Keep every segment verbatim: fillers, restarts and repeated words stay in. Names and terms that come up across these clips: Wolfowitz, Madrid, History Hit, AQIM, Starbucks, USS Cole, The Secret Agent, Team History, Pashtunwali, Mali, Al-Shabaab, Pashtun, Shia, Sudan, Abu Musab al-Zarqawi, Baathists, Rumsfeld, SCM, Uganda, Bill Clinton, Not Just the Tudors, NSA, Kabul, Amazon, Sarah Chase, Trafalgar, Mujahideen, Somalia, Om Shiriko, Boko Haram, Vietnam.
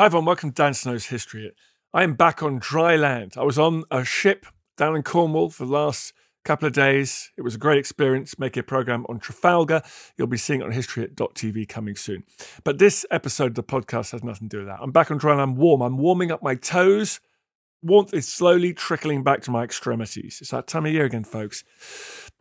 Hi everyone, welcome to Dan Snow's History Hit. I am back on dry land. I was on a ship down in Cornwall for the last couple of days. It was a great experience making a programme on Trafalgar. You'll be seeing it on history hit dot t v coming soon. But this episode of the podcast has nothing to do with that. I'm back on dry land, I'm warm. I'm warming up my toes. Warmth is slowly trickling back to my extremities. It's that time of year again, folks.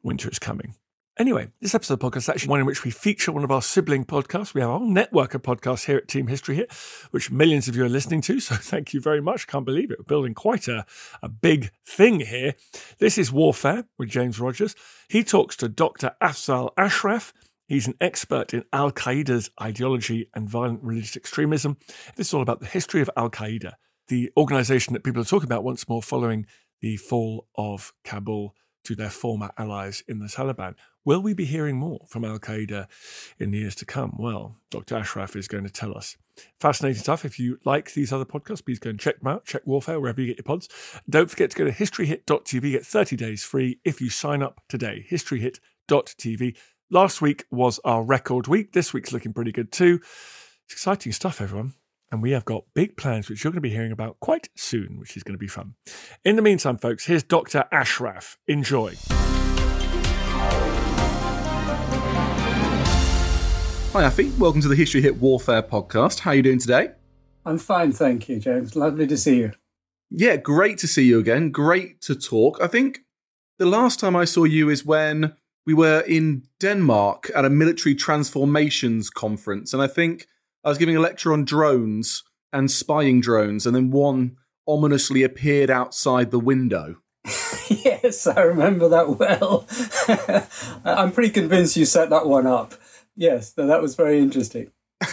Winter is coming. Anyway, this episode of the podcast is actually one in which we feature one of our sibling podcasts. We have a whole network of podcasts here at Team History Hit, which millions of you are listening to, so thank you very much. Can't believe it. We're building quite a, a big thing here. This is Warfare with James Rogers. He talks to Doctor Afzal Ashraf. He's an expert in al-Qaeda's ideology and violent religious extremism. This is all about the history of al-Qaeda, the organisation that people are talking about once more following the fall of Kabul to their former allies in the Taliban. Will we be hearing more from al-Qaeda in the years to come? Well, Doctor Ashraf is going to tell us. Fascinating stuff. If you like these other podcasts, please go and check them out. Check Warfare wherever you get your pods. Don't forget to go to history hit dot t v. Get thirty days free if you sign up today. history hit dot t v. Last week was our record week. This week's looking pretty good too. It's exciting stuff, everyone. And we have got big plans, which you're going to be hearing about quite soon, which is going to be fun. In the meantime, folks, here's Doctor Ashraf. Enjoy. Hi, Afi. Welcome to the History Hit Warfare podcast. How are you doing today? I'm fine, thank you, James. Lovely to see you. Yeah, great to see you again. Great to talk. I think the last time I saw you is when we were in Denmark at a military transformations conference, and I think I was giving a lecture on drones and spying drones, and then one ominously appeared outside the window. Yes, I remember that well. I'm pretty convinced you set that one up. Yes, that was very interesting.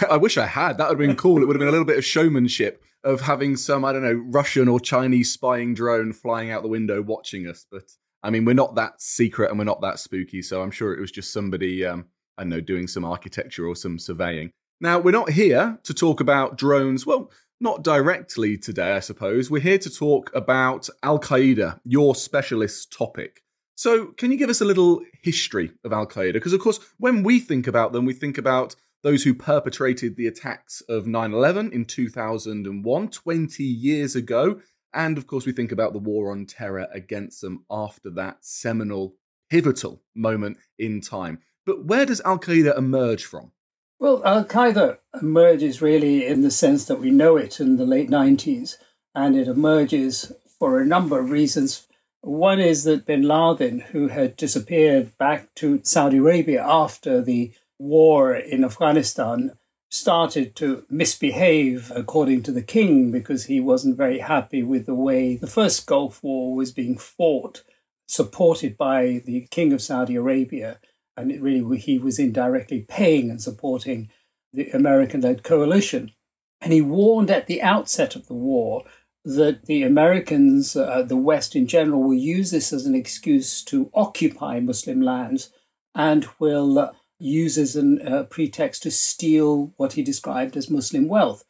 I wish I had. That would have been cool. It would have been a little bit of showmanship of having some, I don't know, Russian or Chinese spying drone flying out the window watching us. But, I mean, we're not that secret and we're not that spooky, so I'm sure it was just somebody, um, I don't know, doing some architecture or some surveying. Now, we're not here to talk about drones, well, not directly today, I suppose. We're here to talk about al-Qaeda, your specialist topic. So can you give us a little history of al-Qaeda? Because, of course, when we think about them, we think about those who perpetrated the attacks of nine eleven in two thousand one, twenty years ago. And, of course, we think about the war on terror against them after that seminal, pivotal moment in time. But where does al-Qaeda emerge from? Well, al-Qaeda emerges really in the sense that we know it in the late nineties, and it emerges for a number of reasons. One is that bin Laden, who had disappeared back to Saudi Arabia after the war in Afghanistan, started to misbehave according to the king because he wasn't very happy with the way the first Gulf War was being fought, supported by the king of Saudi Arabia. And it really, he was indirectly paying and supporting the American-led coalition. And he warned at the outset of the war that the Americans, uh, the West in general, will use this as an excuse to occupy Muslim lands and will uh, use as a uh, pretext to steal what he described as Muslim wealth.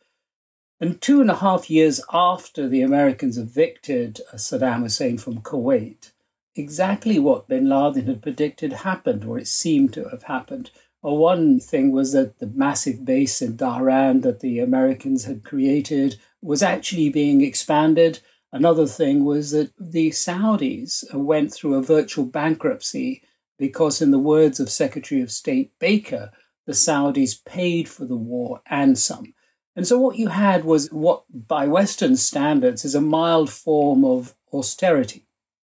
And two and a half years after the Americans evicted Saddam Hussein from Kuwait, exactly what bin Laden had predicted happened, or it seemed to have happened. Well, one thing was that the massive base in Dhahran that the Americans had created was actually being expanded. Another thing was that the Saudis went through a virtual bankruptcy because, in the words of Secretary of State Baker, the Saudis paid for the war and some. And so what you had was what, by Western standards, is a mild form of austerity.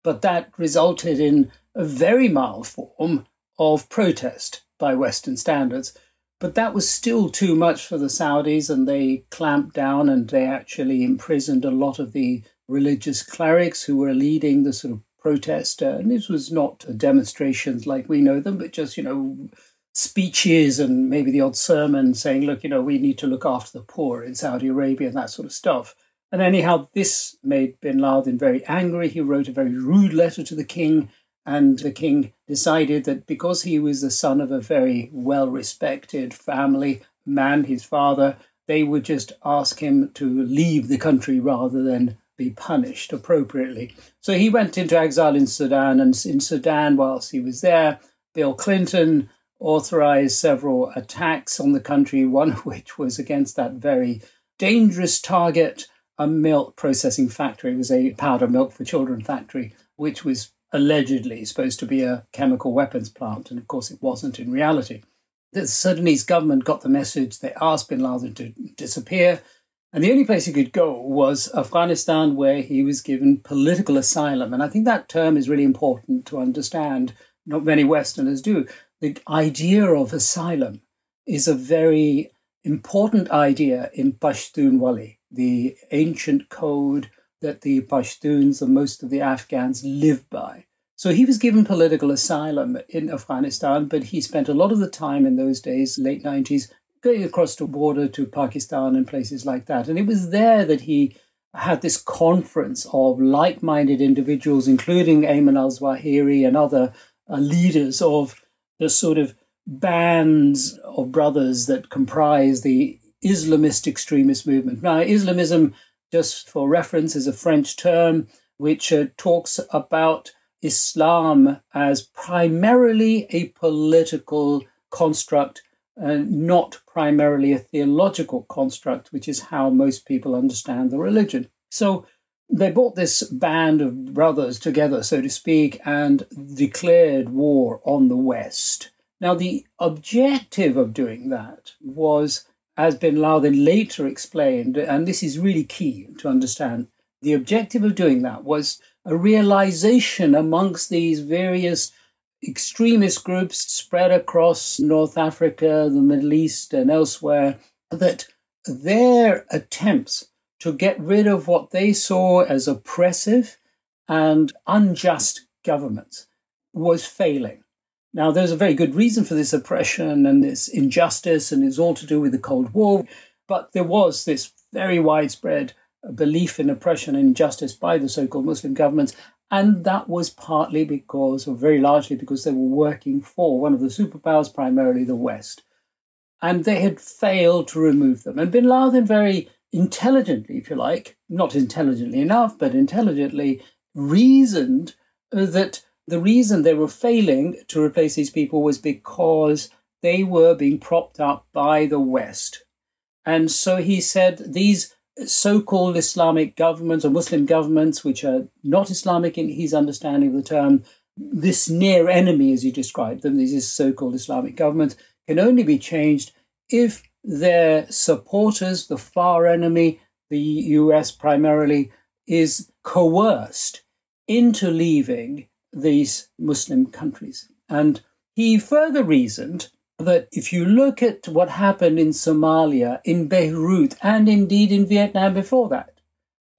But that resulted in a very mild form of protest by Western standards. But that was still too much for the Saudis, and they clamped down and they actually imprisoned a lot of the religious clerics who were leading the sort of protest. And this was not demonstrations like we know them, but just, you know, speeches and maybe the odd sermon saying, look, you know, we need to look after the poor in Saudi Arabia and that sort of stuff. And anyhow, this made bin Laden very angry. He wrote a very rude letter to the king, and the king decided that because he was the son of a very well-respected family man, his father, they would just ask him to leave the country rather than be punished appropriately. So he went into exile in Sudan, and in Sudan, whilst he was there, Bill Clinton authorised several attacks on the country, one of which was against that very dangerous target a milk processing factory. It was a powder milk for children factory, which was allegedly supposed to be a chemical weapons plant. And of course, it wasn't in reality. The Sudanese government got the message. They asked bin Laden to disappear. And the only place he could go was Afghanistan, where he was given political asylum. And I think that term is really important to understand. Not many Westerners do. The idea of asylum is a very important idea in Pashtunwali, the ancient code that the Pashtuns and most of the Afghans live by. So he was given political asylum in Afghanistan, but he spent a lot of the time in those days, late nineties, going across the border to Pakistan and places like that. And it was there that he had this conference of like-minded individuals, including Ayman al-Zawahiri and other uh, leaders of the sort of bands of brothers that comprise the Islamist extremist movement. Now, Islamism, just for reference, is a French term which uh, talks about Islam as primarily a political construct and not primarily a theological construct, which is how most people understand the religion. So they brought this band of brothers together, so to speak, and declared war on the West. Now, the objective of doing that was, as bin Laden later explained, and this is really key to understand, the objective of doing that was a realization amongst these various extremist groups spread across North Africa, the Middle East, and elsewhere, that their attempts to get rid of what they saw as oppressive and unjust governments was failing. Now, there's a very good reason for this oppression and this injustice, and it's all to do with the Cold War. But there was this very widespread belief in oppression and injustice by the so-called Muslim governments. And that was partly because, or very largely because, they were working for one of the superpowers, primarily the West. And they had failed to remove them. And bin Laden very intelligently, if you like, not intelligently enough, but intelligently reasoned that the reason they were failing to replace these people was because they were being propped up by the West. And so he said these so-called Islamic governments or Muslim governments, which are not Islamic in his understanding of the term, this near enemy, as you described them, these so-called Islamic governments, can only be changed if their supporters, the far enemy, the U S primarily, is coerced into leaving these Muslim countries. And he further reasoned that if you look at what happened in Somalia, in Beirut, and indeed in Vietnam before that,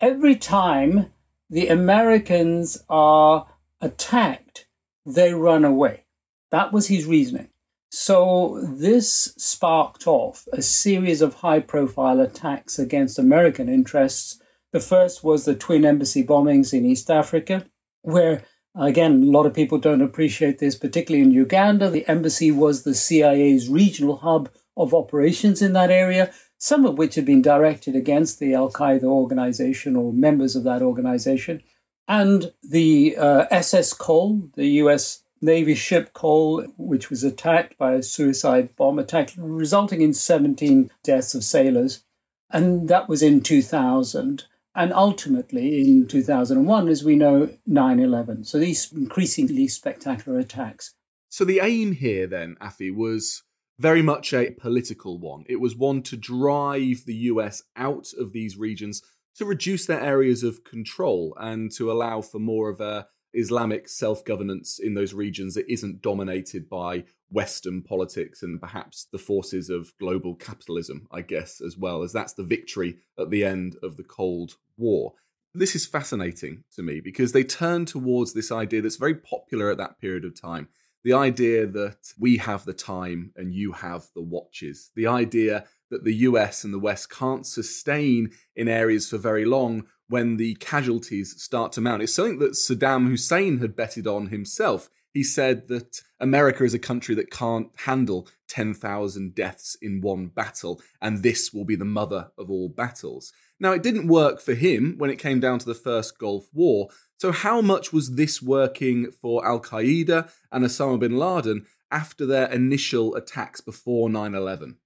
every time the Americans are attacked, they run away. That was his reasoning. So this sparked off a series of high-profile attacks against American interests. The first was the twin embassy bombings in East Africa, where again, a lot of people don't appreciate this, particularly in Uganda. The embassy was the C I A's regional hub of operations in that area, some of which had been directed against the al-Qaeda organization or members of that organization. And the uh, S S Cole, the U S Navy ship Cole, which was attacked by a suicide bomb attack, resulting in seventeen deaths of sailors. And that was in two thousand. And ultimately, in two thousand one, as we know, nine eleven. So these increasingly spectacular attacks. So the aim here then, Afi, was very much a political one. It was one to drive the U S out of these regions, to reduce their areas of control and to allow for more of a Islamic self-governance in those regions that isn't dominated by Western politics and perhaps the forces of global capitalism, I guess, as well, as that's the victory at the end of the Cold War. This is fascinating to me because they turn towards this idea that's very popular at that period of time, the idea that we have the time and you have the watches, the idea that the U S and the West can't sustain in areas for very long when the casualties start to mount. It's something that Saddam Hussein had betted on himself. He said that America is a country that can't handle ten thousand deaths in one battle, and this will be the mother of all battles. Now, it didn't work for him when it came down to the first Gulf War. So how much was this working for al-Qaeda and Osama bin Laden after their initial attacks before nine eleven?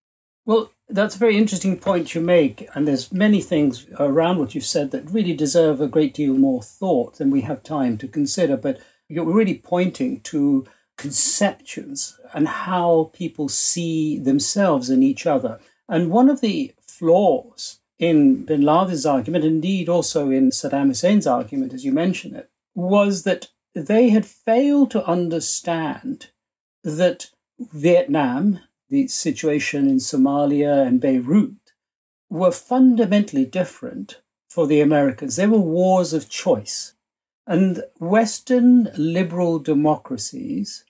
Well, that's a very interesting point you make. And there's many things around what you've said that really deserve a great deal more thought than we have time to consider. But you're really pointing to conceptions and how people see themselves and each other. And one of the flaws in bin Laden's argument, indeed also in Saddam Hussein's argument, as you mention it, was that they had failed to understand that Vietnam, the situation in Somalia and Beirut, were fundamentally different for the Americans. They were wars of choice. And Western liberal democracies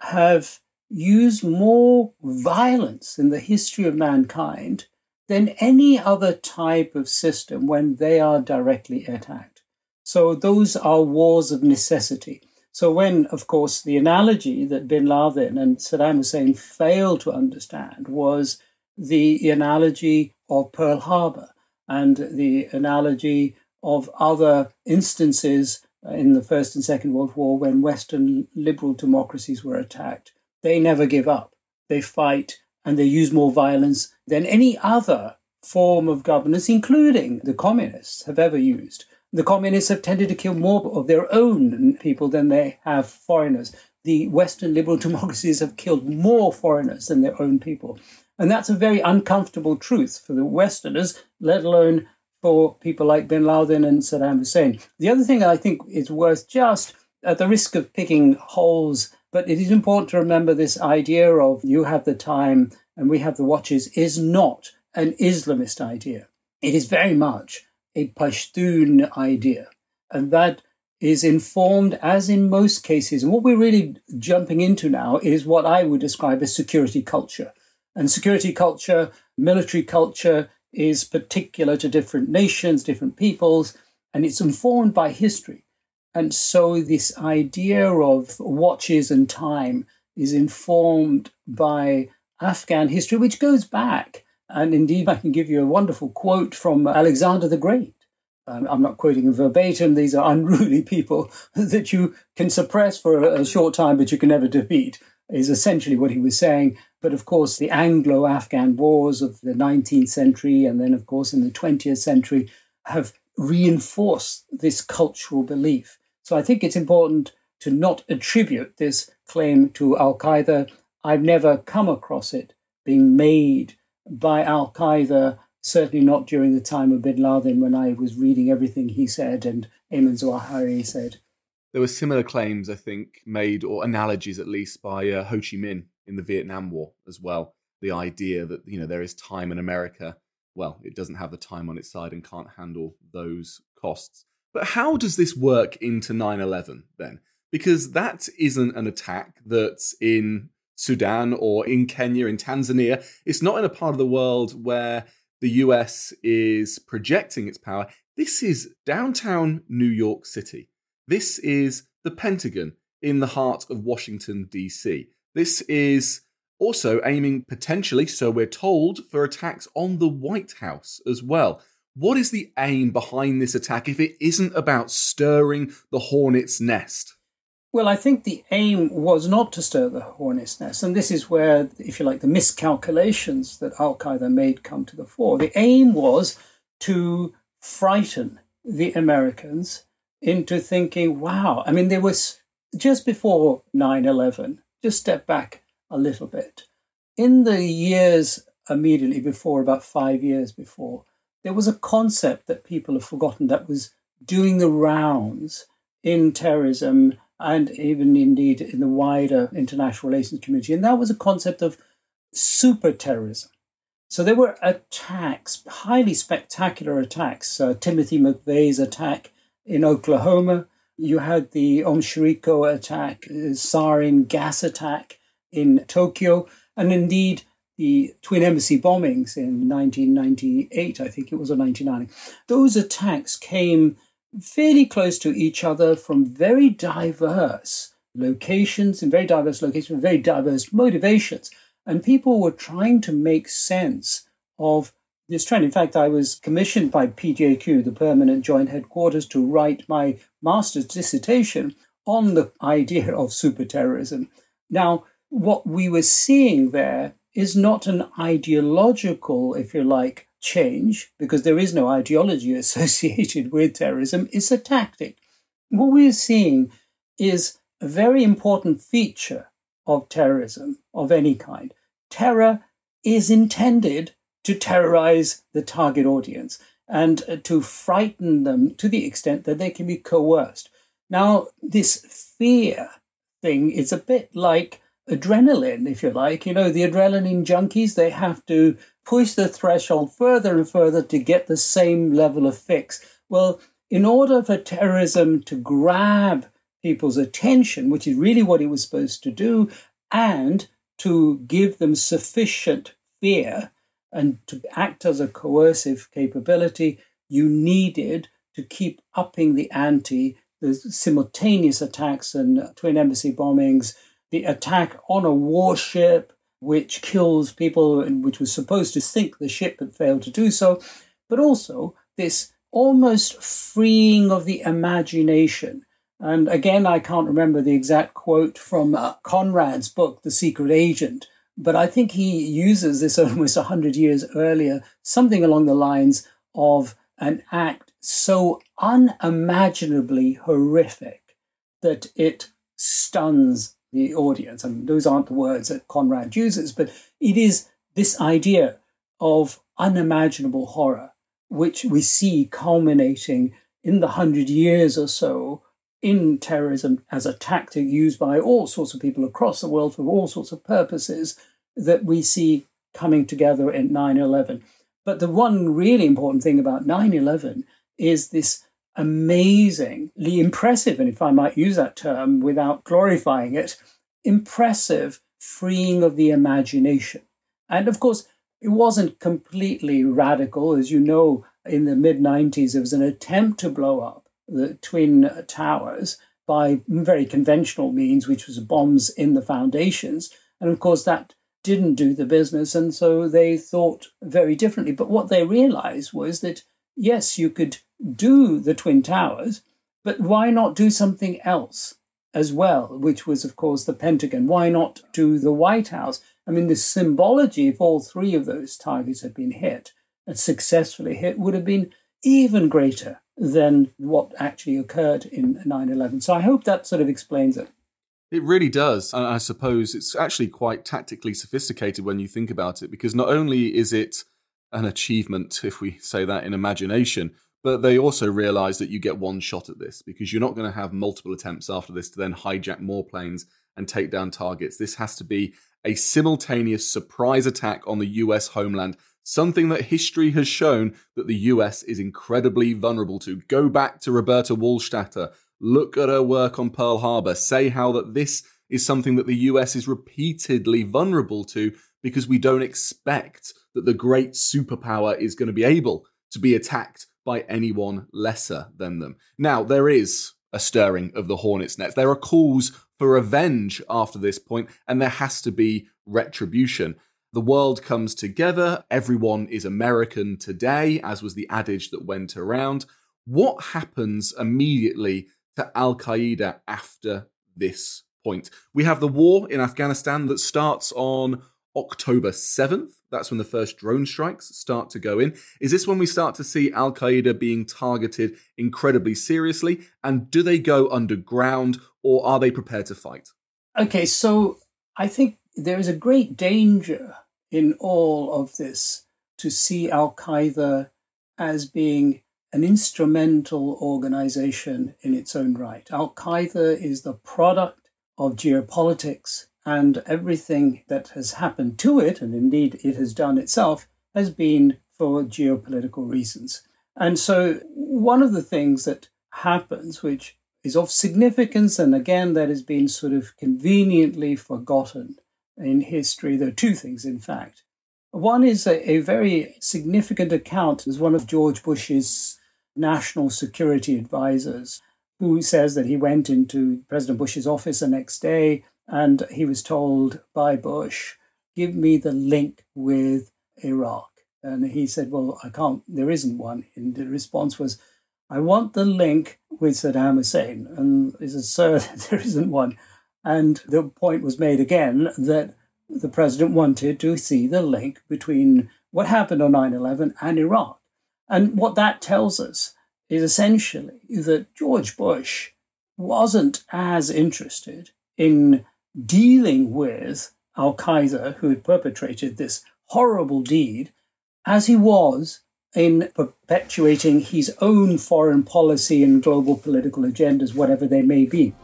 have used more violence in the history of mankind than any other type of system when they are directly attacked. So those are wars of necessity. So when, of course, the analogy that bin Laden and Saddam Hussein failed to understand was the analogy of Pearl Harbor and the analogy of other instances in the First and Second World War when Western liberal democracies were attacked, they never give up. They fight and they use more violence than any other form of governance, including the communists, have ever used. The communists have tended to kill more of their own people than they have foreigners. The Western liberal democracies have killed more foreigners than their own people. And that's a very uncomfortable truth for the Westerners, let alone for people like bin Laden and Saddam Hussein. The other thing I think is worth, just at the risk of picking holes, but it is important to remember this idea of you have the time and we have the watches is not an Islamist idea. It is very much a Pashtun idea. And that is informed, as in most cases, and what we're really jumping into now is what I would describe as security culture. And security culture, military culture, is particular to different nations, different peoples, and it's informed by history. And so this idea of watches and time is informed by Afghan history, which goes back. And indeed, I can give you a wonderful quote from Alexander the Great. Um, I'm not quoting verbatim. These are unruly people that you can suppress for a, a short time, but you can never defeat, is essentially what he was saying. But of course, the Anglo-Afghan wars of the nineteenth century and then, of course, in the twentieth century have reinforced this cultural belief. So I think it's important to not attribute this claim to al-Qaeda. I've never come across it being made by al-Qaeda, certainly not during the time of bin Laden when I was reading everything he said and Ayman al-Zawahiri said. There were similar claims, I think, made, or analogies at least, by uh, Ho Chi Minh in the Vietnam War as well. The idea that, you know, there is time in America. Well, it doesn't have the time on its side and can't handle those costs. But how does this work into nine eleven then? Because that isn't an attack that's in Sudan or in Kenya, in Tanzania. It's not in a part of the world where the U S is projecting its power. This is downtown New York City. This is the Pentagon in the heart of Washington, D C. This is also aiming potentially, so we're told, for attacks on the White House as well. What is the aim behind this attack if it isn't about stirring the hornet's nest? Well, I think the aim was not to stir the hornet's nest. And this is where, if you like, the miscalculations that al-Qaeda made come to the fore. The aim was to frighten the Americans into thinking, wow, I mean, there was, just before nine eleven, just step back a little bit. In the years immediately before, about five years before, there was a concept that people have forgotten that was doing the rounds in terrorism and even indeed in the wider international relations community. And that was a concept of super terrorism. So there were attacks, highly spectacular attacks. Uh, Timothy McVeigh's attack in Oklahoma, you had the Om Shiriko attack, sarin gas attack in Tokyo, and indeed the twin embassy bombings in nineteen ninety-eight, I think it was, or ninety-nine. Those attacks came fairly close to each other from very diverse locations, and very diverse locations, with very diverse motivations. And people were trying to make sense of this trend. In fact, I was commissioned by P J Q, the Permanent Joint Headquarters, to write my master's dissertation on the idea of super terrorism. Now, what we were seeing there is not an ideological, if you like, change, because there is no ideology associated with terrorism. It's a tactic. What we're seeing is a very important feature of terrorism of any kind. Terror is intended to terrorize the target audience and to frighten them to the extent that they can be coerced. Now, this fear thing is a bit like adrenaline, if you like. You know, the adrenaline junkies, they have to push the threshold further and further to get the same level of fix. Well, in order for terrorism to grab people's attention, which is really what it was supposed to do, and to give them sufficient fear and to act as a coercive capability, you needed to keep upping the ante, the simultaneous attacks and twin embassy bombings, the attack on a warship, which kills people and which was supposed to sink the ship but failed to do so, but also this almost freeing of the imagination. And again, I can't remember the exact quote from uh, Conrad's book, The Secret Agent, but I think he uses this almost one hundred years earlier, something along the lines of an act so unimaginably horrific that it stuns the audience. I mean, those aren't the words that Conrad uses, but it is this idea of unimaginable horror, which we see culminating in the hundred years or so in terrorism as a tactic used by all sorts of people across the world for all sorts of purposes that we see coming together in nine eleven. But the one really important thing about nine eleven is this amazingly impressive, and if I might use that term without glorifying it, impressive freeing of the imagination. And of course, it wasn't completely radical. As you know, in the mid nineties, there was an attempt to blow up the Twin Towers by very conventional means, which was bombs in the foundations. And of course, that didn't do the business. And so they thought very differently. But what they realized was that, yes, you could do the Twin Towers, but why not do something else as well, which was, of course, the Pentagon? Why not do the White House? I mean, the symbology, if all three of those targets had been hit and successfully hit, would have been even greater than what actually occurred in nine eleven. So I hope that sort of explains it. It really does. And I suppose it's actually quite tactically sophisticated when you think about it, because not only is it an achievement, if we say that in imagination, but they also realize that you get one shot at this, because you're not going to have multiple attempts after this to then hijack more planes and take down targets. This has to be a simultaneous surprise attack on the U S homeland, something that history has shown that the U S is incredibly vulnerable to. Go back to Roberta Wallstadter, look at her work on Pearl Harbor, say how that this is something that the U S is repeatedly vulnerable to, because we don't expect that the great superpower is going to be able to be attacked by anyone lesser than them. Now, there is a stirring of the hornet's nest. There are calls for revenge after this point, and there has to be retribution. The world comes together. Everyone is American today, as was the adage that went around. What happens immediately to al-Qaeda after this point? We have the war in Afghanistan that starts on October seventh. That's when the first drone strikes start to go in. Is this when we start to see al-Qaeda being targeted incredibly seriously? And do they go underground, or are they prepared to fight? Okay, so I think there is a great danger in all of this to see al-Qaeda as being an instrumental organization in its own right. Al-Qaeda is the product of geopolitics, and everything that has happened to it, and indeed it has done itself, has been for geopolitical reasons. And so one of the things that happens, which is of significance, and again, that has been sort of conveniently forgotten in history, there are two things, in fact. One is a, a very significant account as one of George Bush's national security advisors, who says that he went into President Bush's office the next day, and he was told by Bush, give me the link with Iraq. And he said, well, I can't, there isn't one. And the response was, I want the link with Saddam Hussein. And he said, sir, there isn't one. And the point was made again that the president wanted to see the link between what happened on nine eleven and Iraq. And what that tells us is essentially that George Bush wasn't as interested in dealing with al-Qaeda, who had perpetrated this horrible deed, as he was in perpetuating his own foreign policy and global political agendas, whatever they may be.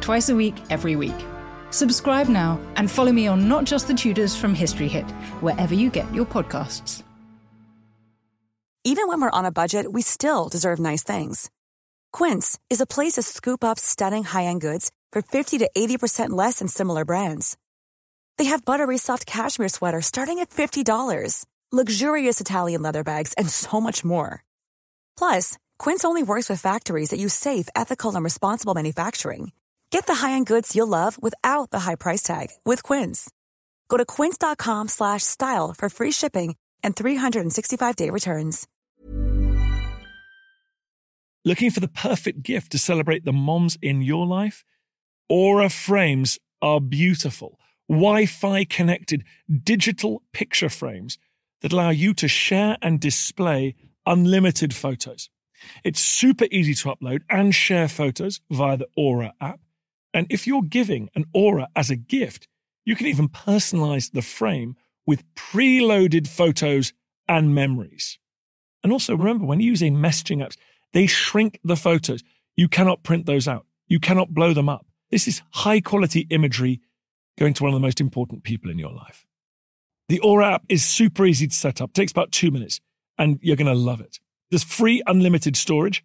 Twice a week, every week. Subscribe now and follow me on Not Just the Tudors from History Hit, wherever you get your podcasts. Even when we're on a budget, we still deserve nice things. Quince is a place to scoop up stunning high-end goods for fifty to eighty percent less than similar brands. They have buttery soft cashmere sweaters starting at fifty dollars, luxurious Italian leather bags, and so much more. Plus, Quince only works with factories that use safe, ethical, and responsible manufacturing. Get the high-end goods you'll love without the high price tag with Quince. Go to quince.com slash style for free shipping and three sixty-five day returns. Looking for the perfect gift to celebrate the moms in your life? Aura frames are beautiful, Wi-Fi connected digital picture frames that allow you to share and display unlimited photos. It's super easy to upload and share photos via the Aura app. And if you're giving an Aura as a gift, you can even personalize the frame with preloaded photos and memories. And also remember, when using messaging apps, they shrink the photos. You cannot print those out. You cannot blow them up. This is high quality imagery going to one of the most important people in your life. The Aura app is super easy to set up. It takes about two minutes and you're going to love it. There's free unlimited storage.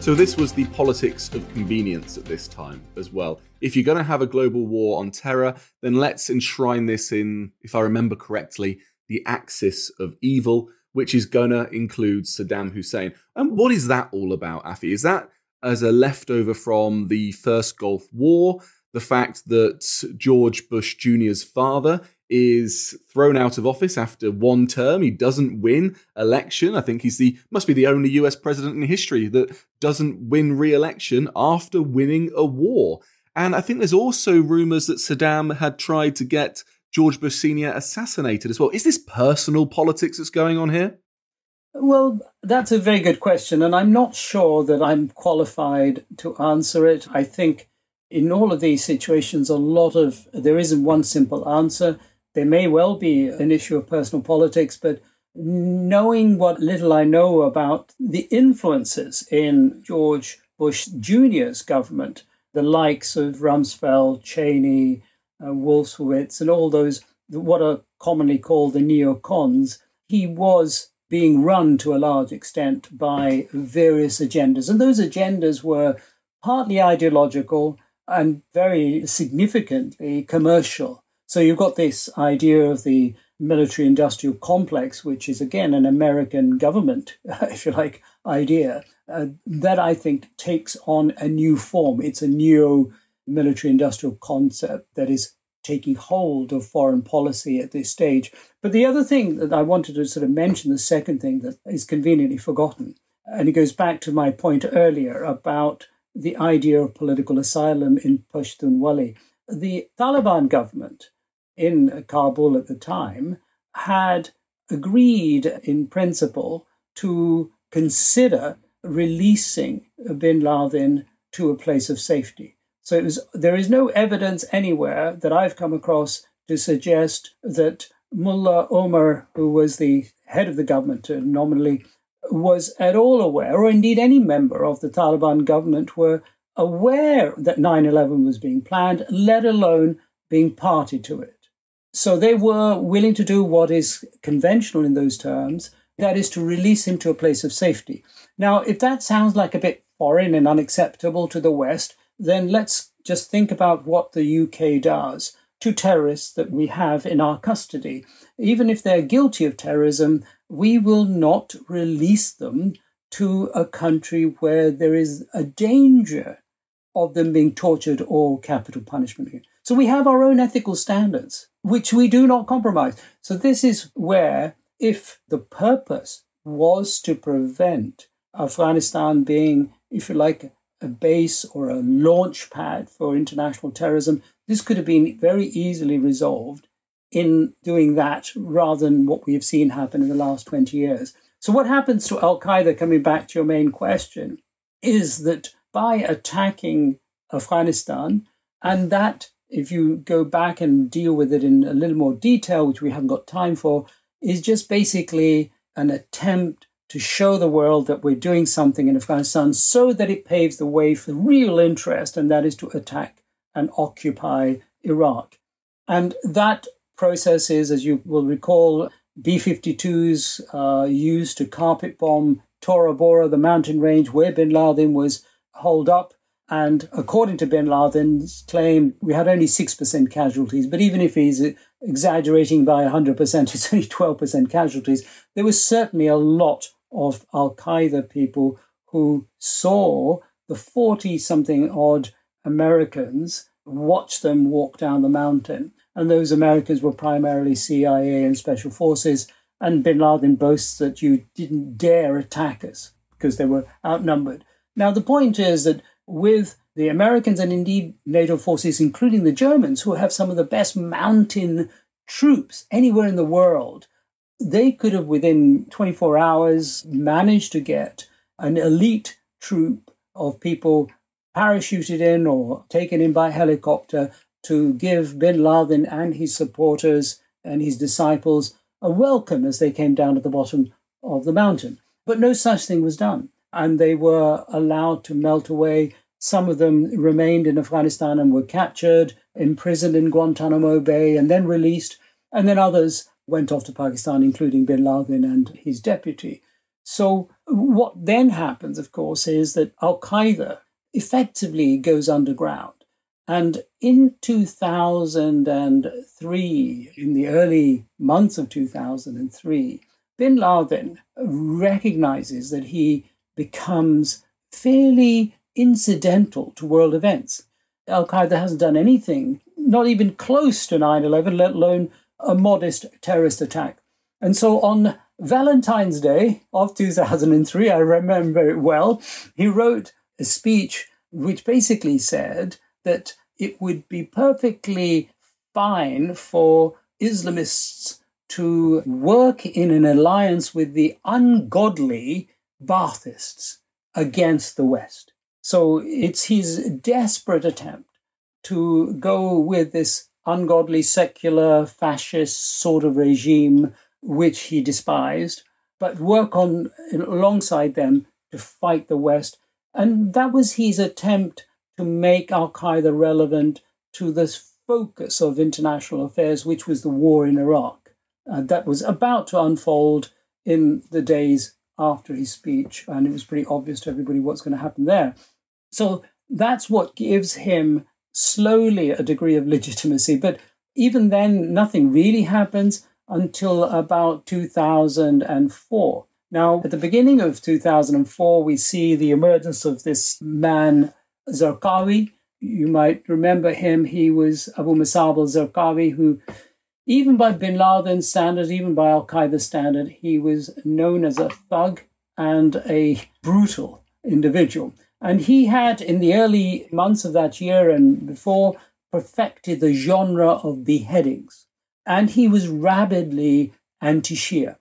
So this was the politics of convenience at this time as well. If you're going to have a global war on terror, then let's enshrine this in, if I remember correctly, the axis of evil, which is going to include Saddam Hussein. And what is that all about, Afi? Is that as a leftover from the first Gulf War, the fact that George Bush Junior's father is thrown out of office after one term. He doesn't win election. I think he's the must be the only U S president in history that doesn't win re-election after winning a war. And I think there's also rumors that Saddam had tried to get George Bush Senior assassinated as well. Is this personal politics that's going on here? Well, that's a very good question, and I'm not sure that I'm qualified to answer it. I think in all of these situations, a lot of there isn't one simple answer. There may well be an issue of personal politics, but knowing what little I know about the influences in George Bush Junior's government, the likes of Rumsfeld, Cheney, uh, Wolfowitz, and all those, what are commonly called the neocons, he was being run to a large extent by various agendas. And those agendas were partly ideological and very significantly commercial. So you've got this idea of the military-industrial complex, which is, again, an American government, if you like, idea, uh, that I think takes on a new form. It's a new military-industrial concept that is taking hold of foreign policy at this stage. But the other thing that I wanted to sort of mention, the second thing that is conveniently forgotten, and it goes back to my point earlier about the idea of political asylum in Pashtunwali. The Taliban government in Kabul at the time had agreed in principle to consider releasing bin Laden to a place of safety. So it was, there is no evidence anywhere that I've come across to suggest that Mullah Omar, who was the head of the government nominally, was at all aware, or indeed any member of the Taliban government were aware that nine eleven was being planned, let alone being party to it. So they were willing to do what is conventional in those terms, that is to release him to a place of safety. Now, if that sounds like a bit foreign and unacceptable to the West, then let's just think about what the U K does to terrorists that we have in our custody. Even if they're guilty of terrorism, we will not release them to a country where there is a danger of them being tortured or capital punishment. So we have our own ethical standards, which we do not compromise. So this is where, if the purpose was to prevent Afghanistan being, if you like, a base or a launch pad for international terrorism, this could have been very easily resolved in doing that rather than what we have seen happen in the last twenty years. So what happens to al-Qaeda, coming back to your main question, is that by attacking Afghanistan, and that, if you go back and deal with it in a little more detail, which we haven't got time for, is just basically an attempt to show the world that we're doing something in Afghanistan so that it paves the way for real interest, and that is to attack and occupy Iraq. And that process is, as you will recall, B fifty-twos uh, used to carpet bomb Tora Bora, the mountain range where bin Laden was holed up. And according to bin Laden's claim, we had only six percent casualties. But even if he's exaggerating by one hundred percent, it's only twelve percent casualties. There was certainly a lot of al-Qaeda people who saw the forty-something-odd Americans watch them walk down the mountain. And those Americans were primarily C I A and special forces. And bin Laden boasts that you didn't dare attack us because they were outnumbered. Now, the point is that with the Americans and indeed NATO forces, including the Germans, who have some of the best mountain troops anywhere in the world, they could have within twenty-four hours managed to get an elite troop of people parachuted in or taken in by helicopter to give bin Laden and his supporters and his disciples a welcome as they came down to the bottom of the mountain. But no such thing was done. And they were allowed to melt away. Some of them remained in Afghanistan and were captured, imprisoned in Guantanamo Bay, and then released. And then others went off to Pakistan, including bin Laden and his deputy. So what then happens, of course, is that al-Qaeda effectively goes underground. And in two thousand three, in the early months of two thousand three, bin Laden recognizes that he becomes fairly incidental to world events. Al-Qaeda hasn't done anything, not even close to nine eleven, let alone a modest terrorist attack. And so on Valentine's Day of two thousand three, I remember it well, he wrote a speech which basically said that it would be perfectly fine for Islamists to work in an alliance with the ungodly Baathists against the West. So it's his desperate attempt to go with this ungodly, secular, fascist sort of regime, which he despised, but work on alongside them to fight the West. And that was his attempt to make al-Qaeda relevant to this focus of international affairs, which was the war in Iraq. Uh, that was about to unfold in the days after his speech, and it was pretty obvious to everybody what's going to happen there. So that's what gives him slowly a degree of legitimacy. But even then, nothing really happens until about two thousand four. Now, at the beginning of two thousand four, we see the emergence of this man, Zarqawi. You might remember him. He was Abu Musab al-Zarqawi, who, even by bin Laden's standard, even by al-Qaeda's standard, he was known as a thug and a brutal individual. And he had, in the early months of that year and before, perfected the genre of beheadings. and he was rabidly anti-Shia.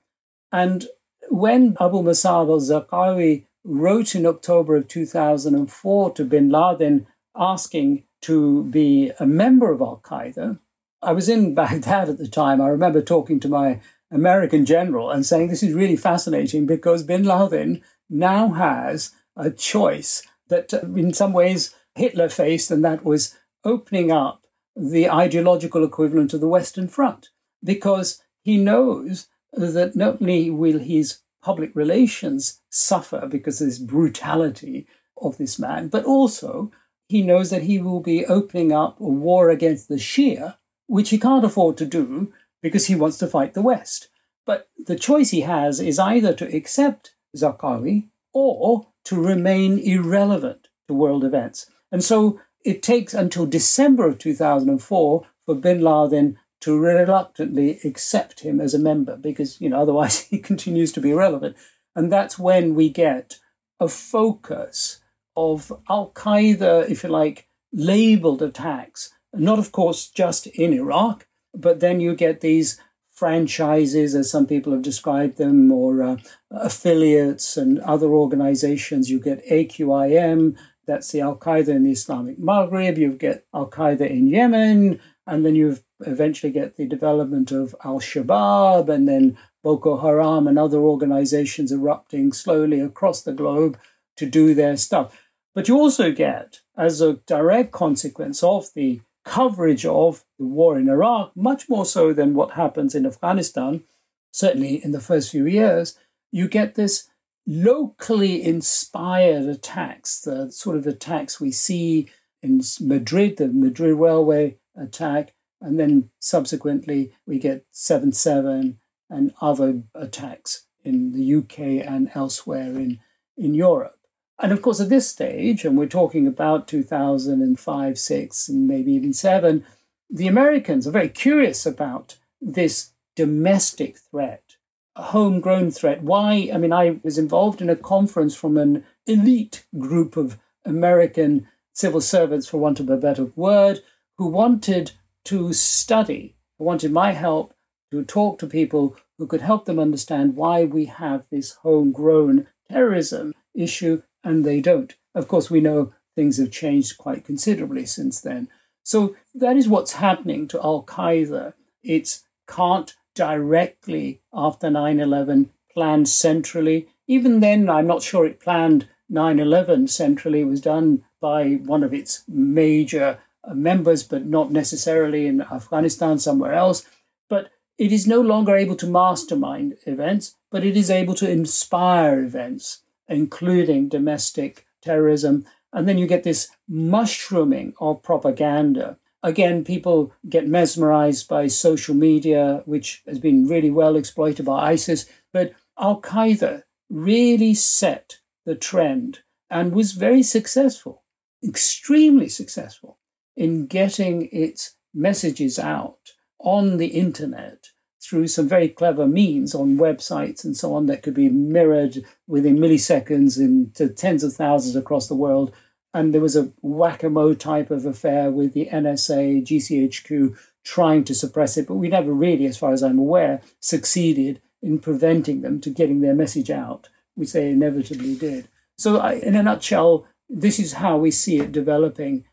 And when Abu Musab al-Zarqawi wrote in October of two thousand four to bin Laden asking to be a member of al-Qaeda, I was in Baghdad at the time. I remember talking to my American general and saying, this is really fascinating because bin Laden now has a choice that in some ways Hitler faced, and that was opening up the ideological equivalent of the Western Front, because he knows that not only will his public relations suffer because of this brutality of this man, but also he knows that he will be opening up a war against the Shia, which he can't afford to do because he wants to fight the West. But the choice he has is either to accept Zarqawi or to remain irrelevant to world events. And so it takes until December of two thousand four for bin Laden to reluctantly accept him as a member, because, you know, otherwise he continues to be irrelevant. And that's when we get a focus of al-Qaeda, if you like, labeled attacks, not, of course, just in Iraq, but then you get these franchises, as some people have described them, or uh, affiliates and other organizations. You get A Q I M, that's the al-Qaeda in the Islamic Maghreb. You get al-Qaeda in Yemen, and then you eventually get the development of al-Shabaab, and then Boko Haram and other organizations erupting slowly across the globe to do their stuff. But you also get, as a direct consequence of the coverage of the war in Iraq, much more so than what happens in Afghanistan, certainly in the first few years, you get this locally inspired attacks, the sort of attacks we see in Madrid, the Madrid railway attack, and then subsequently we get seven seven and other attacks in the U K and elsewhere in, in Europe. And of course, at this stage, and we're talking about two thousand five, six, and maybe even seven, the Americans are very curious about this domestic threat, a homegrown threat. Why? I mean, I was involved in a conference from an elite group of American civil servants, for want of a better word, who wanted to study, who wanted my help to talk to people who could help them understand why we have this homegrown terrorism issue. And they don't. Of course, we know things have changed quite considerably since then. So that is what's happening to al-Qaeda. It can't directly, after nine eleven, plan centrally. Even then, I'm not sure it planned nine eleven centrally. It was done by one of its major members, but not necessarily in Afghanistan, somewhere else. But it is no longer able to mastermind events, but it is able to inspire events, including domestic terrorism. And then you get this mushrooming of propaganda. Again, people get mesmerized by social media, which has been really well exploited by ISIS. But al-Qaeda really set the trend and was very successful, extremely successful, in getting its messages out on the internet through some very clever means on websites and so on that could be mirrored within milliseconds into tens of thousands across the world. And there was a whack-a-mole type of affair with the N S A, G C H Q, trying to suppress it. But we never really, as far as I'm aware, succeeded in preventing them from getting their message out, which they inevitably did. So I, in a nutshell, this is how we see it developing.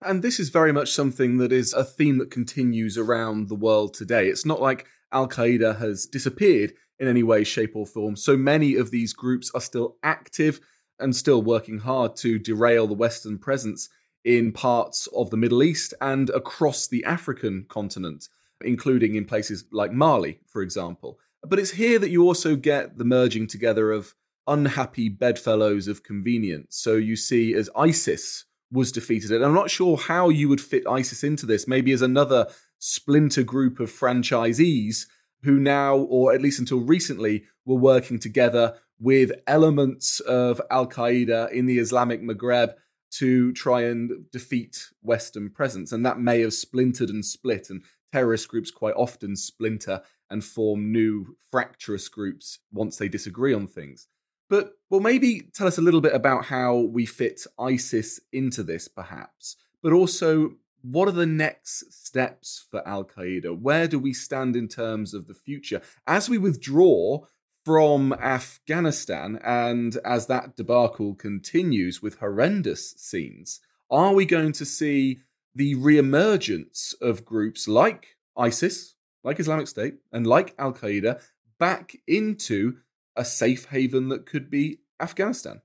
And this is very much something that is a theme that continues around the world today. It's not like al-Qaeda has disappeared in any way, shape or form. So many of these groups are still active and still working hard to derail the Western presence in parts of the Middle East and across the African continent, including in places like Mali, for example. But it's here that you also get the merging together of unhappy bedfellows of convenience. So you see, as ISIS was defeated, and I'm not sure how you would fit ISIS into this, maybe as another splinter group of franchisees who now, or at least until recently, were working together with elements of al-Qaeda in the Islamic Maghreb to try and defeat Western presence. And that may have splintered and split, and terrorist groups quite often splinter and form new fractious groups once they disagree on things. But, well, maybe tell us a little bit about how we fit ISIS into this, perhaps, but also what are the next steps for al-Qaeda? Where do we stand in terms of the future? As we withdraw from Afghanistan and as that debacle continues with horrendous scenes, are we going to see the reemergence of groups like ISIS, like Islamic State, and like al-Qaeda back into a safe haven that could be Afghanistan?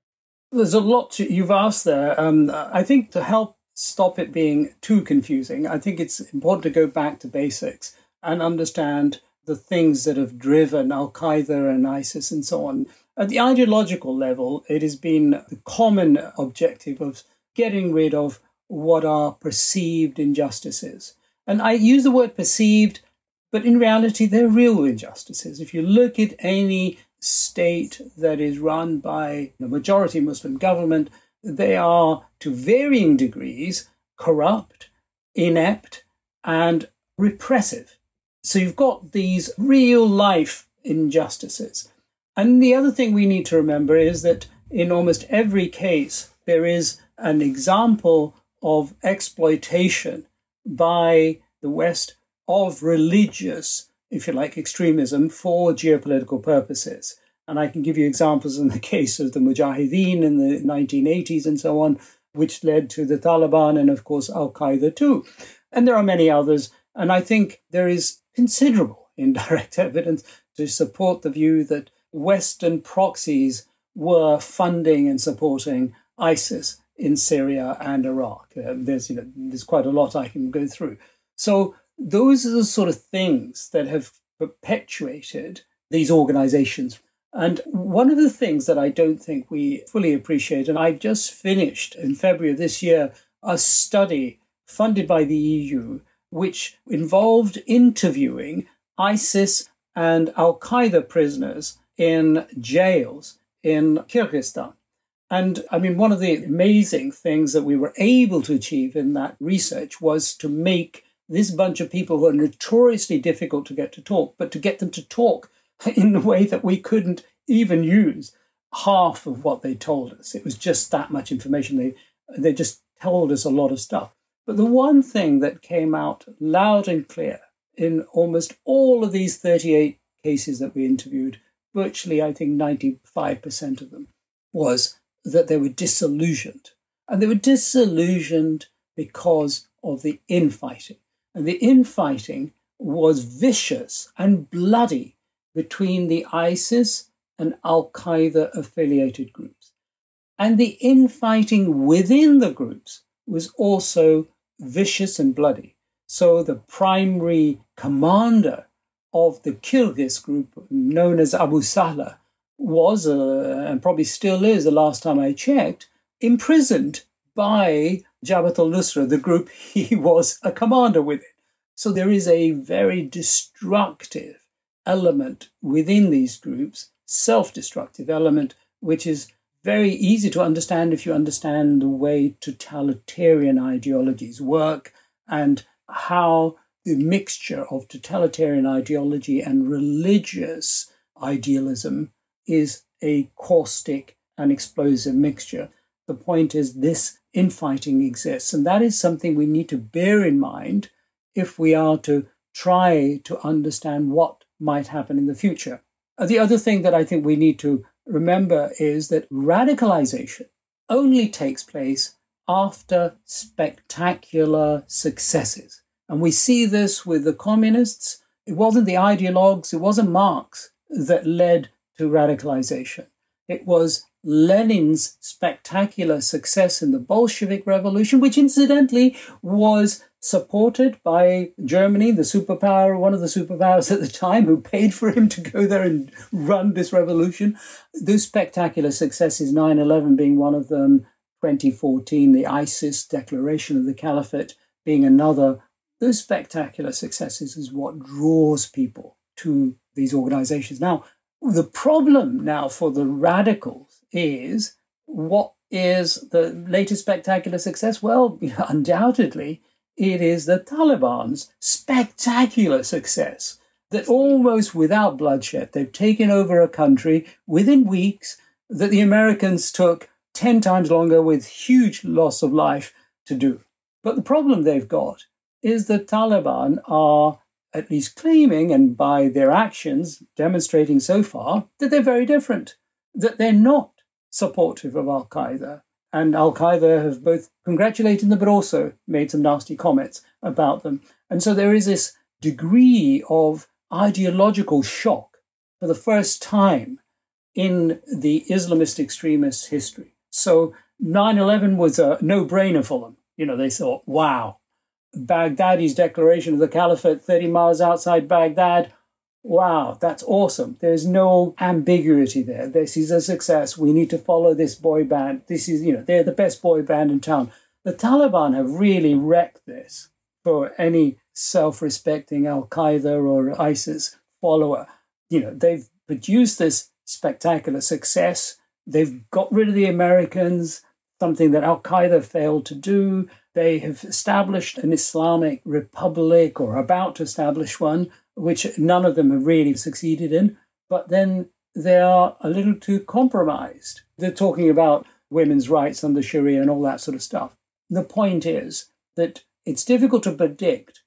There's a lot to, you've asked there. Um, I think to help stop it being too confusing, I think it's important to go back to basics and understand the things that have driven al-Qaeda and ISIS and so on. At the ideological level, it has been the common objective of getting rid of what are perceived injustices. And I use the word perceived, but in reality, they're real injustices. If you look at any state that is run by the majority Muslim government, they are, to varying degrees, corrupt, inept, and repressive. So you've got these real-life injustices. And the other thing we need to remember is that in almost every case, there is an example of exploitation by the West of religious, if you like, extremism for geopolitical purposes. And I can give you examples in the case of the Mujahideen in the nineteen eighties and so on, which led to the Taliban and, of course, al-Qaeda too. And there are many others. And I think there is considerable indirect evidence to support the view that Western proxies were funding and supporting ISIS in Syria and Iraq. There's, you know, there's quite a lot I can go through. So those are the sort of things that have perpetuated these organizations. And one of the things that I don't think we fully appreciate, and I just finished in February of this year, a study funded by the E U, which involved interviewing ISIS and al-Qaeda prisoners in jails in Kyrgyzstan. And I mean, one of the amazing things that we were able to achieve in that research was to make this bunch of people who are notoriously difficult to get to talk, but to get them to talk in a way that we couldn't even use half of what they told us. It was just that much information. They, they just told us a lot of stuff. But the one thing that came out loud and clear in almost all of these thirty-eight cases that we interviewed, virtually, I think, ninety-five percent of them, was that they were disillusioned. And they were disillusioned because of the infighting. And the infighting was vicious and bloody between the ISIS and al-Qaeda-affiliated groups. And the infighting within the groups was also vicious and bloody. So the primary commander of the Kyrgyz group, known as Abu Sahla, was, uh, and probably still is, the last time I checked, imprisoned by Jabhat al-Nusra, the group he was a commander within. So there is a very destructive element within these groups, self-destructive element, which is very easy to understand if you understand the way totalitarian ideologies work and how the mixture of totalitarian ideology and religious idealism is a caustic and explosive mixture. The point is this infighting exists, and that is something we need to bear in mind if we are to try to understand what might happen in the future. The other thing that I think we need to remember is that radicalization only takes place after spectacular successes. And we see this with the communists. It wasn't the ideologues, it wasn't Marx that led to radicalization. It was Lenin's spectacular success in the Bolshevik Revolution, which incidentally was supported by Germany, the superpower, one of the superpowers at the time, who paid for him to go there and run this revolution. Those spectacular successes, nine eleven being one of them, twenty fourteen, the ISIS declaration of the caliphate being another. Those spectacular successes is what draws people to these organizations. Now, the problem now for the radicals is, what is the latest spectacular success? Well, undoubtedly, it is the Taliban's spectacular success that almost without bloodshed, they've taken over a country within weeks that the Americans took ten times longer with huge loss of life to do. But the problem they've got is the Taliban are at least claiming, and by their actions demonstrating so far, that they're very different, that they're not supportive of al-Qaeda. And al-Qaeda have both congratulated them, but also made some nasty comments about them. And so there is this degree of ideological shock for the first time in the Islamist extremists' history. So nine eleven was a no-brainer for them. You know, they thought, wow, Baghdadi's declaration of the caliphate thirty miles outside Baghdad, wow, that's awesome. There's no ambiguity there. This is a success. We need to follow this boy band. This is, you know, they're the best boy band in town. The Taliban have really wrecked this for any self-respecting al-Qaeda or ISIS follower. You know, they've produced this spectacular success. They've got rid of the Americans, something that al-Qaeda failed to do. They have established an Islamic republic, or about to establish one, which none of them have really succeeded in. But then they are a little too compromised. They're talking about women's rights under Sharia and all that sort of stuff. The point is that it's difficult to predict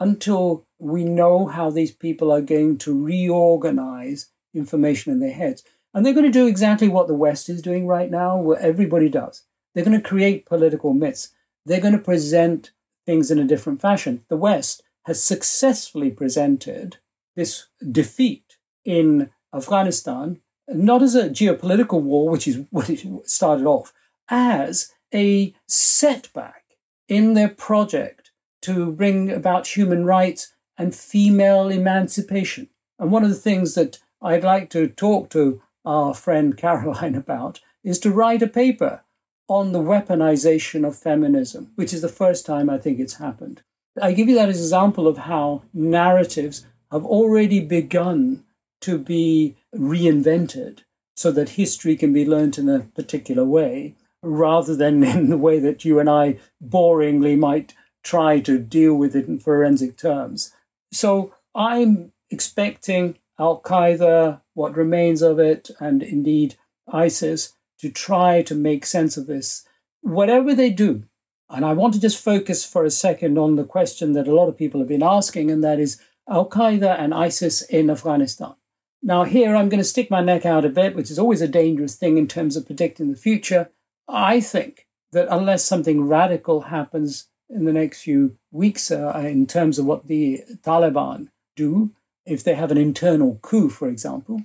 until we know how these people are going to reorganize information in their heads. And they're going to do exactly what the West is doing right now, what everybody does. They're going to create political myths. They're going to present things in a different fashion. The West has successfully presented this defeat in Afghanistan, not as a geopolitical war, which is what it started off, as a setback in their project to bring about human rights and female emancipation. And one of the things that I'd like to talk to our friend Caroline about is to write a paper on the weaponization of feminism, which is the first time I think it's happened. I give you that as an example of how narratives have already begun to be reinvented so that history can be learnt in a particular way, rather than in the way that you and I boringly might try to deal with it in forensic terms. So I'm expecting al-Qaeda, what remains of it, and indeed ISIS, to try to make sense of this. Whatever they do, and I want to just focus for a second on the question that a lot of people have been asking, and that is al-Qaeda and ISIS in Afghanistan. Now here I'm going to stick my neck out a bit, which is always a dangerous thing in terms of predicting the future. I think that unless something radical happens in the next few weeks uh, in terms of what the Taliban do, if they have an internal coup, for example,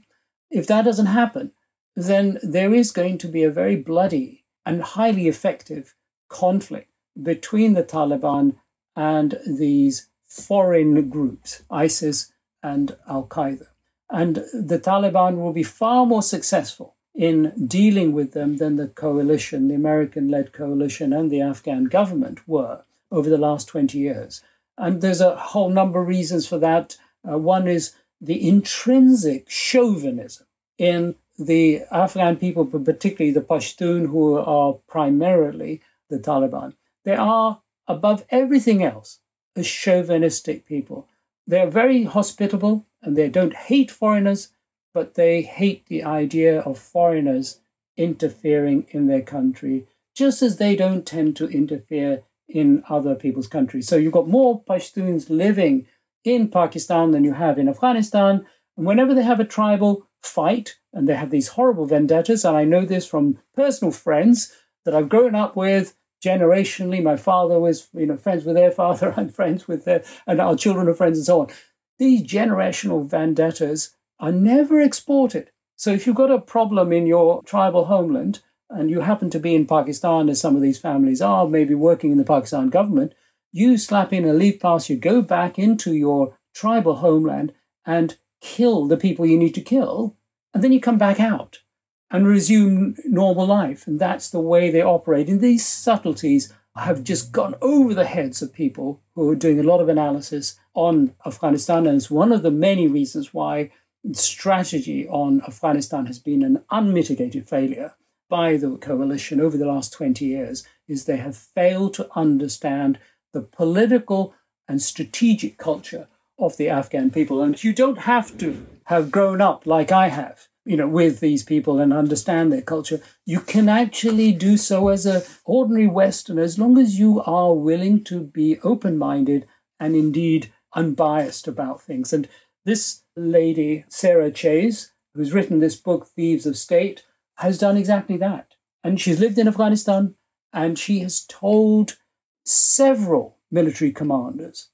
if that doesn't happen, then there is going to be a very bloody and highly effective conflict between the Taliban and these foreign groups, ISIS and al-Qaeda. And the Taliban will be far more successful in dealing with them than the coalition, the American-led coalition and the Afghan government were over the last twenty years. And there's a whole number of reasons for that. Uh, one is the intrinsic chauvinism in the Afghan people, but particularly the Pashtun, who are primarily the Taliban. They are, above everything else, a chauvinistic people. They're very hospitable and they don't hate foreigners, but they hate the idea of foreigners interfering in their country, just as they don't tend to interfere in other people's countries. So you've got more Pashtuns living in Pakistan than you have in Afghanistan. And whenever they have a tribal fight, and they have these horrible vendettas, and I know this from personal friends that I've grown up with generationally. My father was, you know, friends with their father, I'm friends with their, and our children are friends, and so on. These generational vendettas are never exported. So if you've got a problem in your tribal homeland, and you happen to be in Pakistan, as some of these families are, maybe working in the Pakistan government, you slap in a leave pass, you go back into your tribal homeland and kill the people you need to kill, and then you come back out and resume normal life. And that's the way they operate. And these subtleties have just gone over the heads of people who are doing a lot of analysis on Afghanistan. And it's one of the many reasons why strategy on Afghanistan has been an unmitigated failure by the coalition over the last twenty years, is they have failed to understand the political and strategic culture of the Afghan people. And you don't have to have grown up like I have you know, with these people and understand their culture, you can actually do so as an ordinary Westerner, as long as you are willing to be open-minded and indeed unbiased about things. And this lady, Sarah Chase, who's written this book, Thieves of State, has done exactly that. And she's lived in Afghanistan, and she has told several military commanders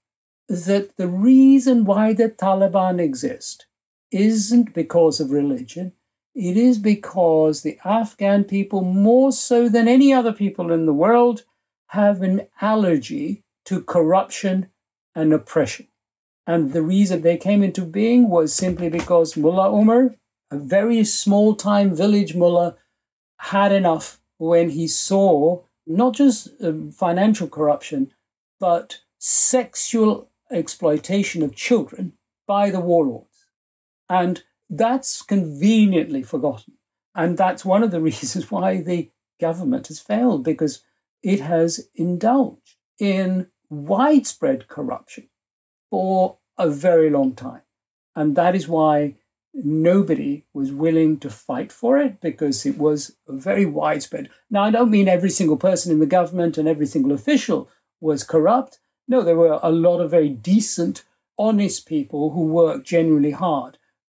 that the reason why the Taliban exist isn't because of religion. It is because the Afghan people, more so than any other people in the world, have an allergy to corruption and oppression. And the reason they came into being was simply because Mullah Umar, a very small-time village mullah, had enough when he saw not just financial corruption, but sexual exploitation of children by the warlords. And that's conveniently forgotten. And that's one of the reasons why the government has failed, because it has indulged in widespread corruption for a very long time. And that is why nobody was willing to fight for it, because it was very widespread. Now, I don't mean every single person in the government and every single official was corrupt. No, there were a lot of very decent, honest people who worked genuinely hard.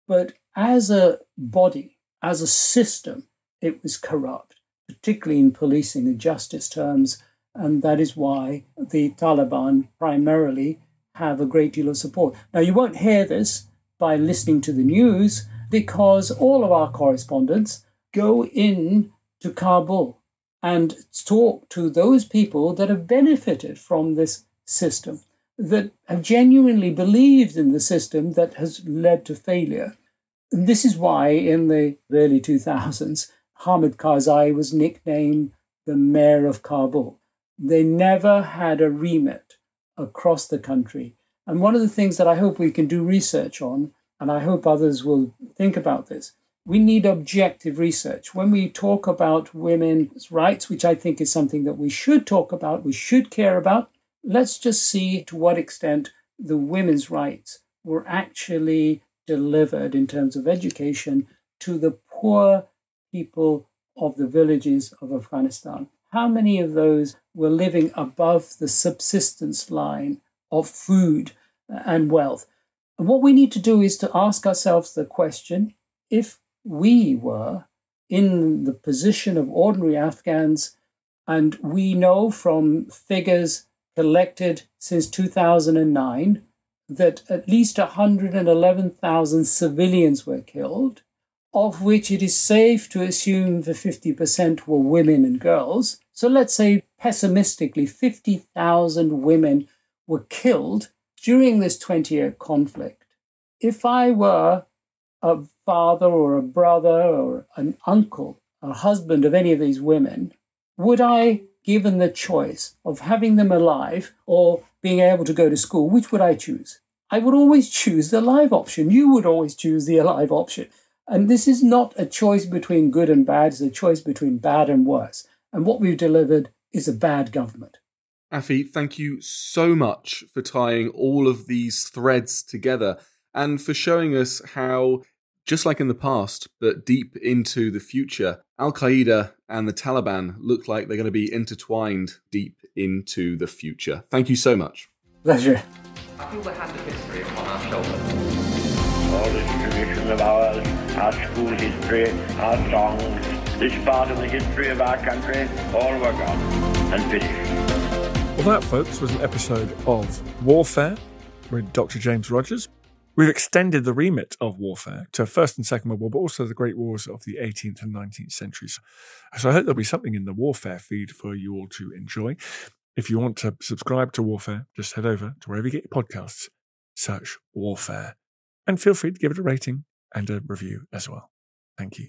But as a body, as a system, it was corrupt, particularly in policing and justice terms. And that is why the Taliban primarily have a great deal of support. Now, you won't hear this by listening to the news, because all of our correspondents go in to Kabul and talk to those people that have benefited from this system, that have genuinely believed in the system that has led to failure. And this is why in the early two thousands, Hamid Karzai was nicknamed the mayor of Kabul. They never had a remit across the country. And one of the things that I hope we can do research on, and I hope others will think about this, we need objective research. When we talk about women's rights, which I think is something that we should talk about, we should care about, let's just see to what extent the women's rights were actually delivered in terms of education to the poor people of the villages of Afghanistan. How many of those were living above the subsistence line of food and wealth? And what we need to do is to ask ourselves the question, if we were in the position of ordinary Afghans, and we know from figures collected since two thousand nine that at least one hundred eleven thousand civilians were killed, of which it is safe to assume the fifty percent were women and girls. So let's say pessimistically fifty thousand women were killed during this twenty-year conflict. If I were a father or a brother or an uncle, a husband of any of these women, would I, given the choice of having them alive or being able to go to school, which would I choose? I would always choose the alive option. You would always choose the alive option. And this is not a choice between good and bad. It's a choice between bad and worse. And what we've delivered is a bad government. Afi, thank you so much for tying all of these threads together and for showing us how, just like in the past, but deep into the future, Al-Qaeda and the Taliban look like they're going to be intertwined deep into the future. Thank you so much. Pleasure. I feel the hand of history upon our shoulders. All this tradition of ours, our school history, our songs, this part of the history of our country, all were gone and finished. Well, that, folks, was an episode of Warfare with Doctor James Rogers. We've extended the remit of warfare to First and Second World War, but also the Great Wars of the eighteenth and nineteenth centuries. So I hope there'll be something in the Warfare feed for you all to enjoy. If you want to subscribe to Warfare, just head over to wherever you get your podcasts, search Warfare, and feel free to give it a rating and a review as well. Thank you.